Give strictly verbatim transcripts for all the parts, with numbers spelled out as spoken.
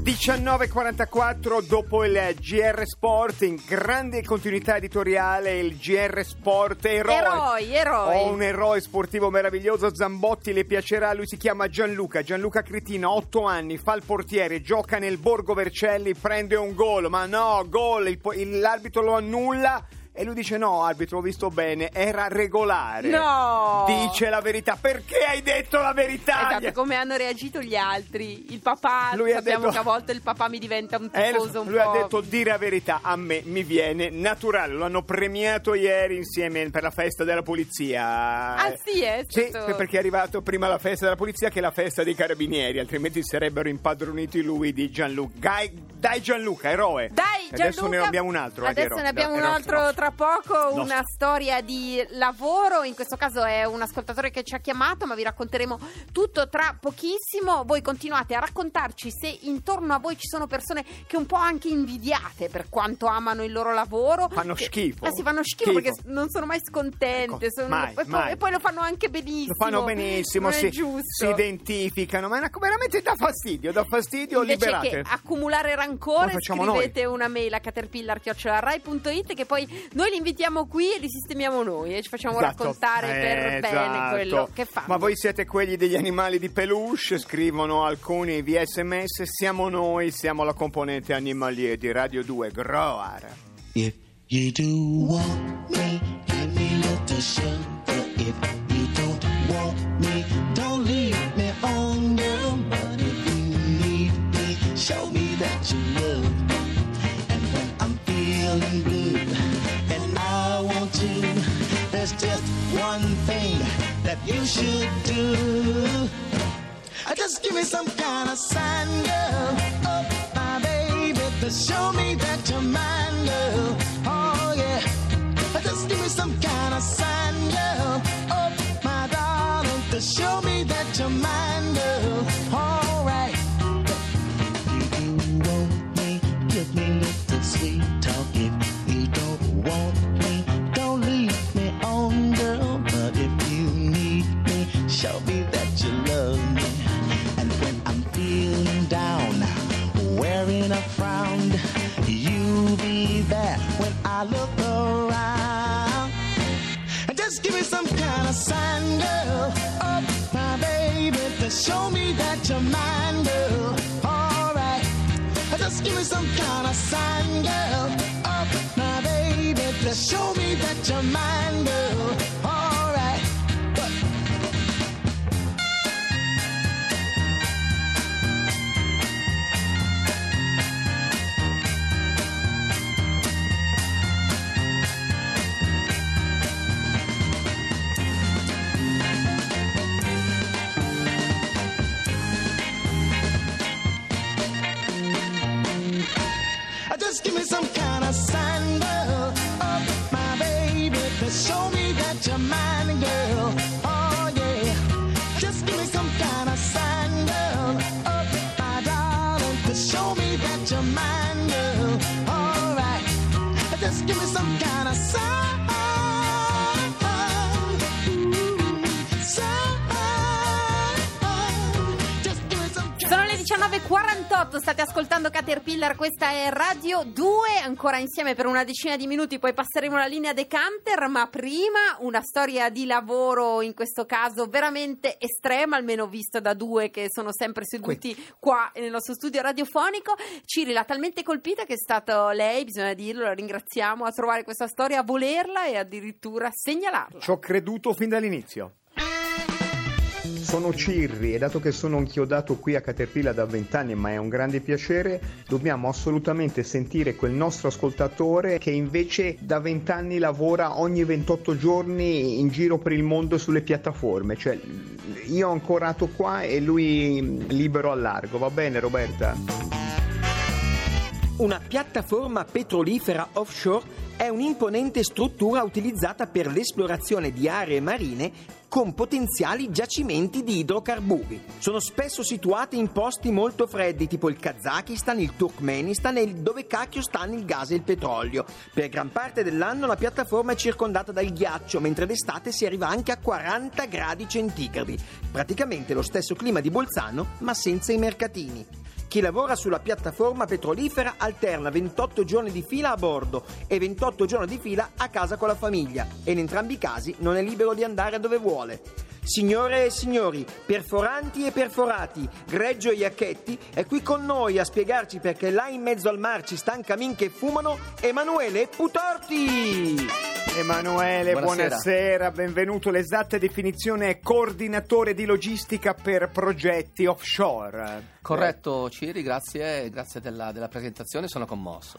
diciannove e quarantaquattro dopo il G R Sport, in grande continuità editoriale il G R Sport eroe. Eroi, eroi. Ho un eroe sportivo meraviglioso, Zambotti, le piacerà, lui si chiama Gianluca, Gianluca Cretino, otto anni, fa il portiere, gioca nel Borgo Vercelli, prende un gol, ma no, gol, il, il, l'arbitro lo annulla. E lui dice no, arbitro, ho visto bene, era regolare. No! Dice la verità. Perché hai detto la verità? Esatto, come hanno reagito gli altri. Il papà, lui sappiamo detto... che a volte il papà mi diventa un tifoso eh, un lui po'. Lui ha detto dire la verità, a me mi viene naturale. Lo hanno premiato ieri insieme per la festa della polizia. Ah sì, è stato... Sì, perché è arrivato prima la festa della polizia che la festa dei carabinieri. Altrimenti sarebbero impadroniti lui di Gianluca. Dai, dai Gianluca, eroe. Dai Gianluca. Adesso ne abbiamo un altro. Adesso eh, ne abbiamo da, un altro nostro. Tra poco una storia di lavoro, in questo caso è un ascoltatore che ci ha chiamato, ma vi racconteremo tutto tra pochissimo. Voi continuate a raccontarci se intorno a voi ci sono persone che un po' anche invidiate per quanto amano il loro lavoro, fanno che, schifo eh, si fanno schifo, schifo perché non sono mai scontente, ecco, sono, mai, e, mai. Poi, e poi lo fanno anche benissimo, lo fanno benissimo, si, si identificano, ma è una, veramente dà fastidio, dà fastidio. Invece liberate che accumulare rancore, scrivete noi. Una mail a caterpillar chiocciola rai punto it che poi noi li invitiamo qui e li sistemiamo noi e ci facciamo esatto. raccontare eh, per bene esatto. quello che fanno. Ma voi siete quelli degli animali di peluche, scrivono alcuni via sms. Siamo noi, siamo la componente animalier di Radio due. Groar. If you do want me, give me let the sun. If you don't want me, don't leave me on the but if you need me, show me that you love me. And when I'm feeling blue, there's just one thing that you should do. Just give me some kind of sign, girl. Oh, my baby, to show me that you're mine, girl. Oh, yeah. Just give me some kind of sign, girl. Oh, my darling, to show me that you're mine, girl. All right. You do want me, give me a little sweet talk. If you don't want me, show me that you love me. And when I'm feeling down, wearing a frown, you'll be there when I look around. And just give me some kind of sign, girl. Oh, my baby, to show me that you're mine, girl. All right. Just give me some kind of sign, girl. Oh, my baby, to show me that you're mine, girl. All right. Give me some kind of sign, girl. Oh, my baby, to show me that you're mine, girl. Oh, yeah. Just give me some kind of sign, girl. Oh, my darling, to show me that you're mine, girl. All right. Just give me some kind of sign. diciannove e quarantotto, state ascoltando Caterpillar, questa è Radio due, ancora insieme per una decina di minuti, poi passeremo alla linea The Canter, ma prima una storia di lavoro, in questo caso veramente estrema, almeno vista da due che sono sempre seduti qui, qua nel nostro studio radiofonico. Ciri l'ha talmente colpita che è stato lei, bisogna dirlo, la ringraziamo, a trovare questa storia, a volerla e addirittura segnalarla. Ci ho creduto fin dall'inizio. Sono Cirri e dato che sono inchiodato qui a Caterpillar da vent'anni, ma è un grande piacere, dobbiamo assolutamente sentire quel nostro ascoltatore che invece da vent'anni lavora ogni ventotto giorni in giro per il mondo sulle piattaforme, cioè io ho ancorato qua e lui libero al largo, va bene Roberta? Una piattaforma petrolifera offshore è un'imponente struttura utilizzata per l'esplorazione di aree marine con potenziali giacimenti di idrocarburi. Sono spesso situate in posti molto freddi, tipo il Kazakistan, il Turkmenistan e dove cacchio stanno il gas e il petrolio. Per gran parte dell'anno la piattaforma è circondata dal ghiaccio, mentre d'estate si arriva anche a quaranta gradi centigradi. Praticamente lo stesso clima di Bolzano, ma senza i mercatini. Chi lavora sulla piattaforma petrolifera alterna ventotto giorni di fila a bordo e ventotto giorni di fila a casa con la famiglia, e in entrambi i casi non è libero di andare dove vuole. Signore e signori, perforanti e perforati, Greggio e Iacchetti è qui con noi a spiegarci perché là in mezzo al mar ci stanca min che fumano Emanuele Putorti. Emanuele, buonasera. buonasera, benvenuto. L'esatta definizione è coordinatore di logistica per progetti offshore. Corretto, eh. Ciri, grazie, grazie della, della presentazione, sono commosso.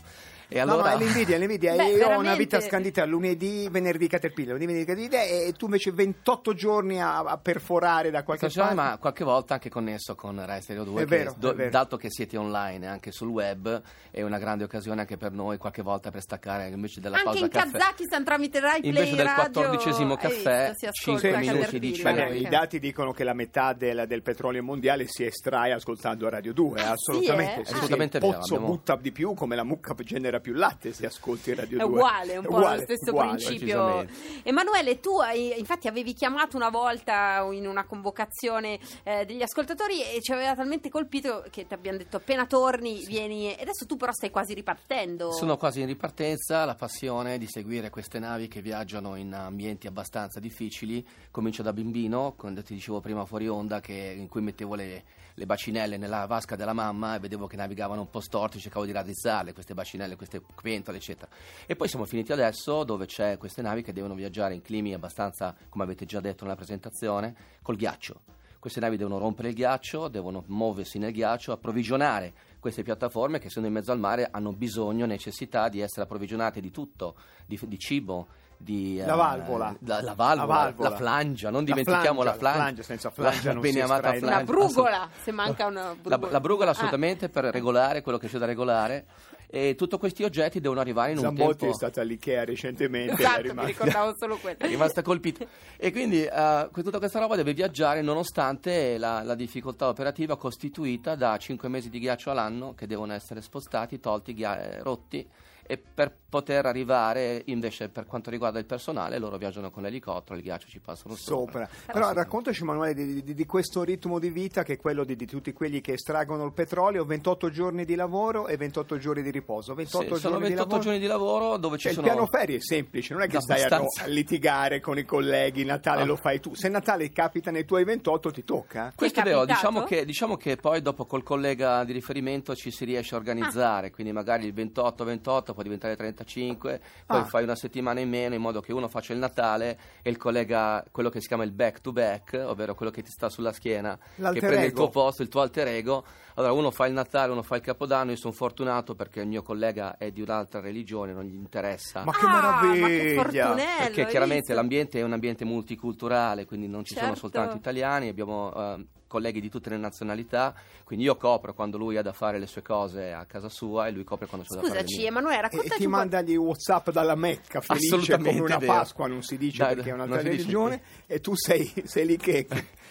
E allora... No, no, è l'invidia, l'invidia. Beh, io veramente... ho una vita scandita lunedì, venerdì Caterpillar, lunedì, venerdì, e tu invece ventotto giorni a, a perforare da qualche parte. Ma qualche volta anche connesso con Rai Stereo due, è che vero, do, è vero. Dato che siete online anche sul web, è una grande occasione anche per noi qualche volta per staccare invece della anche pausa caffè. Anche in Kazakistan tramite Rai Play Radio. Invece del quattordicesimo caffè, cinque minuti di cena. Beh, i dati dicono che la metà del, del petrolio mondiale si estrae ascoltando a Radio due, assolutamente. Sì, eh? assolutamente. Il sì, pozzo abbiamo... butta di più come la mucca genera più latte se ascolti Radio due. È uguale, un po' uguale, lo stesso uguale, principio. Emanuele, tu hai, infatti avevi chiamato una volta in una convocazione eh, degli ascoltatori e ci aveva talmente colpito che ti abbiamo detto appena torni, sì, vieni. E adesso tu però stai quasi ripartendo. Sono quasi in ripartenza, la passione di seguire queste navi che viaggiano in ambienti abbastanza difficili. Comincio da bambino, quando ti dicevo prima fuori onda, che in cui mettevo le, le bacinelle nella vasca della mamma e vedevo che navigavano un po' storti, cercavo di raddrizzarle queste bacinelle, queste pentole eccetera, e poi siamo finiti adesso dove c'è queste navi che devono viaggiare in climi abbastanza, come avete già detto nella presentazione, col ghiaccio. Queste navi devono rompere il ghiaccio, devono muoversi nel ghiaccio, approvvigionare queste piattaforme che sono in mezzo al mare, hanno bisogno, necessità di essere approvvigionate di tutto, di, di cibo, di la valvola, eh, la, la valvola, la valvola, la flangia, non la dimentichiamo flangia, la flangia, la flangia, senza flangia la non si flangia. La brugola, se manca una brugola. La, la brugola assolutamente ah. per regolare quello che c'è da regolare. E tutti questi oggetti devono arrivare in un Zambotti tempo. Zambotti è stata all'Ikea recentemente. Esatto, è rimasta... mi ricordavo solo quello. È rimasta colpita. E quindi uh, tutta questa roba deve viaggiare nonostante la, la difficoltà operativa costituita da cinque mesi di ghiaccio all'anno che devono essere spostati, tolti, ghia- rotti. E per poter arrivare invece, per quanto riguarda il personale, loro viaggiano con l'elicottero, il ghiaccio ci passano sopra, sopra. Però raccontaci, Emanuele, di, di, di questo ritmo di vita che è quello di, di tutti quelli che estraggono il petrolio. Ventotto giorni di lavoro e ventotto giorni di riposo. ventotto sì, giorni sono ventotto di lavoro. giorni di lavoro dove ci cioè, sono... Il piano ferie è semplice, non è che stai a, a litigare con i colleghi. Natale ah. lo fai tu, se Natale capita nei tuoi ventotto ti tocca. Questo è vero, diciamo che, diciamo che poi dopo col collega di riferimento ci si riesce a organizzare, ah. quindi magari il ventotto ventotto può diventare trentacinque, poi ah. fai una settimana in meno in modo che uno faccia il Natale e il collega, quello che si chiama il back to back, ovvero quello che ti sta sulla schiena, l'alter che prende ego, il tuo posto, il tuo alter ego. Allora uno fa il Natale, uno fa il Capodanno. Io sono fortunato perché il mio collega è di un'altra religione, non gli interessa. Ma che ah, meraviglia! Ma che perché chiaramente l'ambiente è un ambiente multiculturale, quindi non ci certo. sono soltanto italiani, abbiamo eh, colleghi di tutte le nazionalità, quindi io copro quando lui ha da fare le sue cose a casa sua e lui copre quando c'è da fare le mie. Scusaci Emanuele, raccontaci. E ti manda gli WhatsApp dalla Mecca, felice come una vero. Pasqua, non si dice Dai, perché è un'altra religione, e tu sei, sei lì che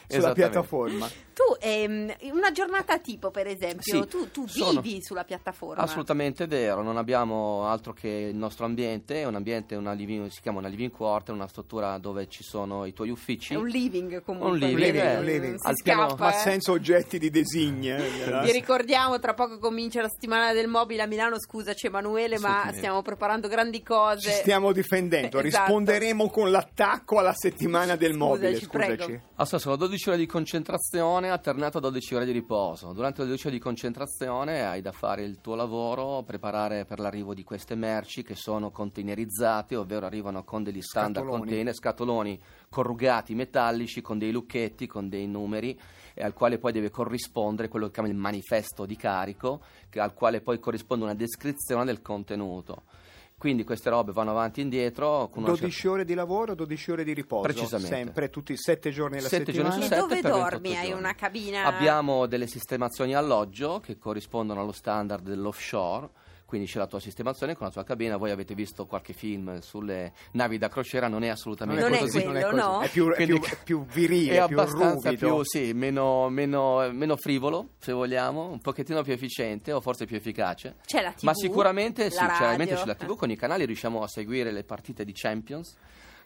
sulla piattaforma. Tu ehm, una giornata tipo, per esempio, sì, tu, tu sono, vivi sulla piattaforma. Assolutamente vero, non abbiamo altro che il nostro ambiente, è un ambiente, una living, si chiama una living quarter, una struttura dove ci sono i tuoi uffici. È un living comunque. Un living, un living, eh, un living. Si scappa, piano, eh. ma senza oggetti di design. Vi ricordiamo, tra poco comincia la settimana del mobile a Milano, scusaci Emanuele, ma stiamo preparando grandi cose. Ci stiamo difendendo, esatto. risponderemo con l'attacco alla settimana del scusaci, mobile, scusaci. Prego. Allora, sono dodici ore di concentrazione alternato a dodici ore di riposo. Durante le dodici ore di concentrazione hai da fare il tuo lavoro, preparare per l'arrivo di queste merci che sono containerizzate, ovvero arrivano con degli standard scatoloni. container, scatoloni corrugati, metallici, con dei lucchetti, con dei numeri, e al quale poi deve corrispondere quello che chiama il manifesto di carico, che al quale poi corrisponde una descrizione del contenuto. Quindi queste robe vanno avanti e indietro. Con dodici certa... ore di lavoro, dodici ore di riposo. Precisamente. Sempre, tutti i sette giorni della settimana. Giorni su sette. E dove dormi? Hai una cabina? Abbiamo delle sistemazioni alloggio che corrispondono allo standard dell'offshore. quindi c'è la tua sistemazione con la tua cabina. Voi avete visto qualche film sulle navi da crociera, non è assolutamente non così. È quello, non è così, no? È più, è più, è più virile, è più abbastanza ruvido. Più, sì, meno, meno, meno frivolo, se vogliamo, un pochettino più efficiente o forse più efficace. C'è la tivù, ma sicuramente, sì, sicuramente c'è la tivù, con i canali riusciamo a seguire le partite di Champions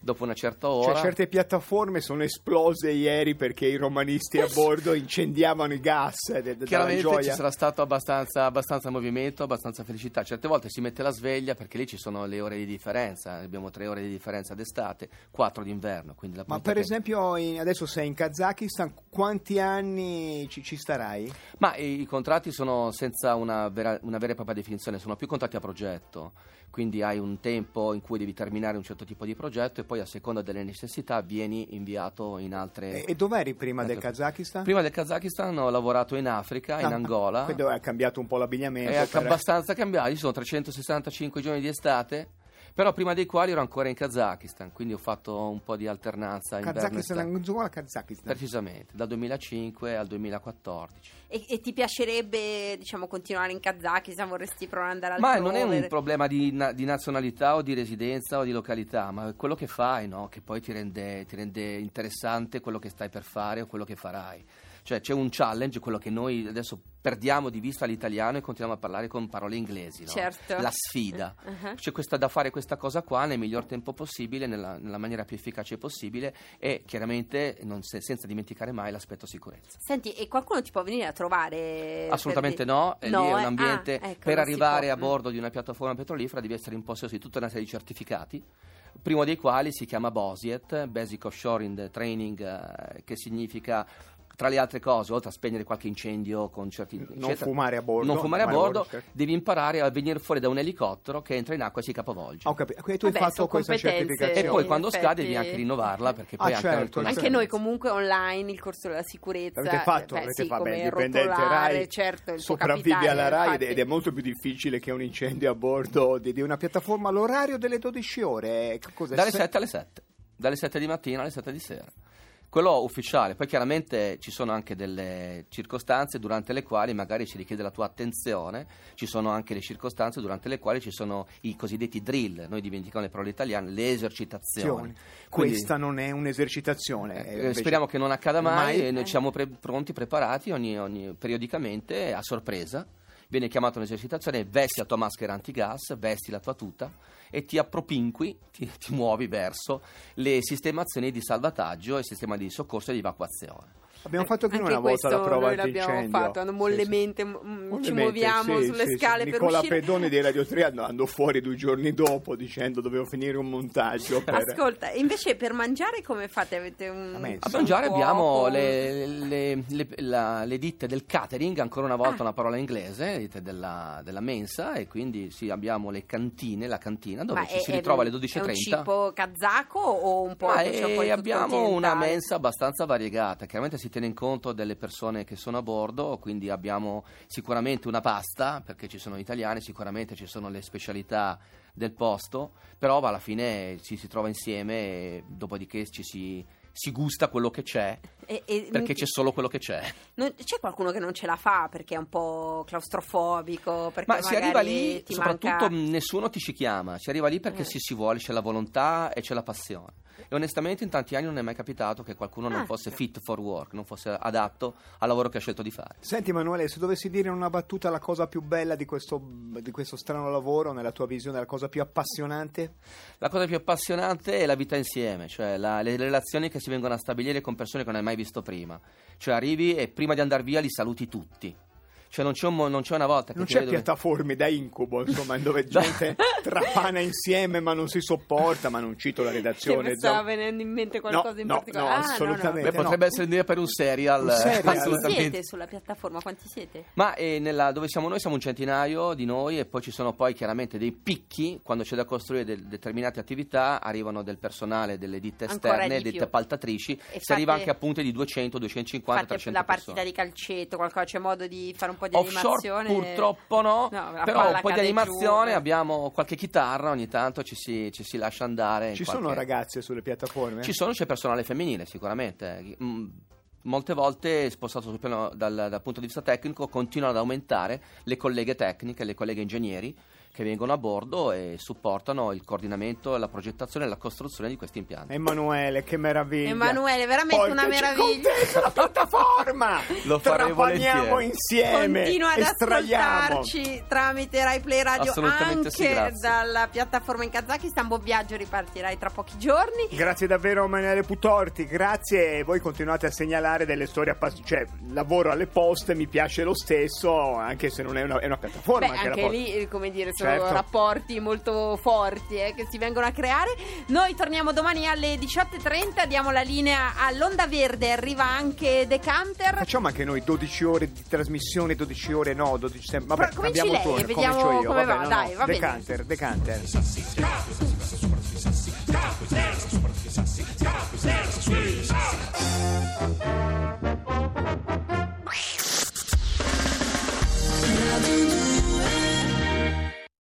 dopo una certa ora. Cioè, certe piattaforme sono esplose ieri perché i romanisti a bordo incendiavano i gas de- de- chiaramente dalla gioia. Ci sarà stato abbastanza, abbastanza movimento, abbastanza felicità. Certe volte si mette la sveglia perché lì ci sono le ore di differenza, abbiamo tre ore di differenza d'estate, quattro d'inverno, quindi la ma per che... esempio in, adesso sei in Kazakistan, quanti anni ci, ci starai? Ma i, i contratti sono senza una vera, una vera e propria definizione, sono più contratti a progetto, quindi hai un tempo in cui devi terminare un certo tipo di progetto e poi a seconda delle necessità vieni inviato in altre... E, e dov'eri prima del Kazakistan? Prima del Kazakistan ho lavorato in Africa, ah, in Angola. Quindi è cambiato un po' l'abbigliamento. È per... abbastanza cambiato, ci sono trecentosessantacinque giorni di estate, però prima dei quali ero ancora in Kazakistan, quindi ho fatto un po' di alternanza in Kazakistan, Angola, Kazakistan. Precisamente, dal duemilacinque al duemilaquattordici. E, e ti piacerebbe, diciamo, continuare in Kazakistan? Vorresti provare ad andare altrove? Ma non è un problema di, na- di nazionalità o di residenza o di località, ma è quello che fai, no? Che poi ti rende, ti rende interessante quello che stai per fare o quello che farai. Cioè c'è un challenge, quello che noi adesso perdiamo di vista l'italiano e continuiamo a parlare con parole inglesi, no? Certo. La sfida. Uh-huh. C'è questa, da fare questa cosa qua nel miglior tempo possibile, nella, nella maniera più efficace possibile e chiaramente non se, senza dimenticare mai l'aspetto sicurezza. Senti, e qualcuno ti può venire a trovare? Assolutamente per... no, no, lì è un ambiente, ah, ecco, per arrivare può... a bordo di una piattaforma petrolifera devi essere in possesso di tutta una serie di certificati, primo dei quali si chiama BOSIET, Basic Offshore Training, eh, che significa, tra le altre cose, oltre a spegnere qualche incendio con certi... Non fumare a bordo. Non fumare a bordo, devi imparare a venire fuori da un elicottero che entra in acqua e si capovolge. Ho capito, quindi tu hai fatto questa certificazione. E poi quando scade devi anche rinnovarla, perché poi ah, anche... Certo, anche noi comunque online il corso della sicurezza... Avete fatto, beh, avete sì, fatto, beh, dipendente Rai, certo, il sopravvivi alla Rai, infatti... ed è molto più difficile che un incendio a bordo di, di una piattaforma. L'orario delle dodici ore, cos'è? Dalle sette alle sette, dalle sette di mattina alle sette di sera. Quello ufficiale, poi chiaramente ci sono anche delle circostanze durante le quali magari ci richiede la tua attenzione, ci sono anche le circostanze durante le quali ci sono i cosiddetti drill, noi dimentichiamo le parole italiane, le esercitazioni. Quindi, questa non è un'esercitazione. Eh, invece... Speriamo che non accada mai, mai... e noi siamo pre- pronti, preparati ogni, ogni, periodicamente a sorpresa. Viene chiamata un'esercitazione, vesti la tua maschera antigas, vesti la tua tuta e ti appropinqui, ti, ti muovi verso le sistemazioni di salvataggio e sistema di soccorso e di evacuazione. Abbiamo fatto prima una volta la prova antincendio, fatto, hanno mollemente, sì, sì. M- mollemente ci muoviamo, sì, sulle sì, scale sì. Per Nicola uscire. Pedone dei Radio tre andò fuori due giorni dopo dicendo dovevo finire un montaggio per... Ascolta, invece per mangiare come fate? Avete un... A mangiare un abbiamo le, le, le, la, le ditte del catering, ancora una volta ah. una parola inglese, le ditte della, della mensa, e quindi sì, abbiamo le cantine, la cantina dove ci è, si ritrova alle dodici e trenta. È un cibo kazako o un po'? Ma è, abbiamo una mensa abbastanza variegata, chiaramente si tiene in conto delle persone che sono a bordo, quindi abbiamo sicuramente una pasta perché ci sono italiani, sicuramente ci sono le specialità del posto, però alla fine ci si trova insieme e dopodiché ci si si gusta quello che c'è, e, e, perché c'è solo quello che c'è. Non, c'è qualcuno che non ce la fa perché è un po' claustrofobico, perché ma si arriva lì, soprattutto manca... nessuno ti ci chiama, si arriva lì perché eh. si, si vuole, c'è la volontà e c'è la passione, e onestamente in tanti anni non è mai capitato che qualcuno ah. non fosse fit for work, non fosse adatto al lavoro che ha scelto di fare. Senti Emanuele, se dovessi dire in una battuta la cosa più bella di questo, di questo strano lavoro, nella tua visione la cosa più appassionante? La cosa più appassionante è la vita insieme, cioè la, le relazioni che si vengono a stabilire con persone che non hai mai visto prima, cioè arrivi e prima di andare via li saluti tutti, cioè non c'è, un, non c'è una volta che non c'è piattaforme dove... da incubo, insomma, dove gente trapana insieme ma non si sopporta, ma non cito la redazione, stava venendo in mente qualcosa, no, in no, particolare no, ah, assolutamente no, no. Beh, potrebbe no. essere per un serial, un serial. Quanti siete sulla piattaforma? Quanti siete? Ma eh, nella, dove siamo noi siamo un centinaio di noi, e poi ci sono poi chiaramente dei picchi quando c'è da costruire de- determinate attività, arrivano del personale delle ditte esterne, di ditte più. Appaltatrici, e si fate... arriva anche a punti di duecento, duecentocinquanta, trecento la partita persone. Di calcetto, qualcosa, c'è modo di fare un po' di offshore, animazione? Purtroppo no, no però un po' di animazione giù. Abbiamo qualche chitarra, ogni tanto ci si, ci si lascia andare. Ci qualche... sono ragazze sulle piattaforme? Ci sono, c'è personale femminile sicuramente, molte volte spostato sul piano dal, dal punto di vista tecnico, continuano ad aumentare le colleghe tecniche, le colleghe ingegneri che vengono a bordo e supportano il coordinamento, la progettazione e la costruzione di questi impianti. Emanuele, che meraviglia! Emanuele, veramente poi una meraviglia! Te, la piattaforma! Lo faremo volentieri insieme. Continua ad ascoltarci tramite Rai Play Radio anche sì, dalla piattaforma in Kazakistan. Buon viaggio, ripartirai tra pochi giorni. Grazie davvero, Emanuele Putorti. Grazie, e voi continuate a segnalare delle storie appass- cioè lavoro alle poste, mi piace lo stesso, anche se non è una, è una piattaforma. Beh, anche, anche lì, come dire, certo, rapporti molto forti eh, che si vengono a creare. Noi torniamo domani alle diciotto e trenta, diamo la linea all'Onda Verde, arriva anche The Canter. Facciamo anche noi dodici ore di trasmissione, dodici ore no, dodici sempre. Vabbè, Pro- cominci lei, torno, vediamo come io, va, vabbè, dai, no, va no. bene. The Canter, The Canter.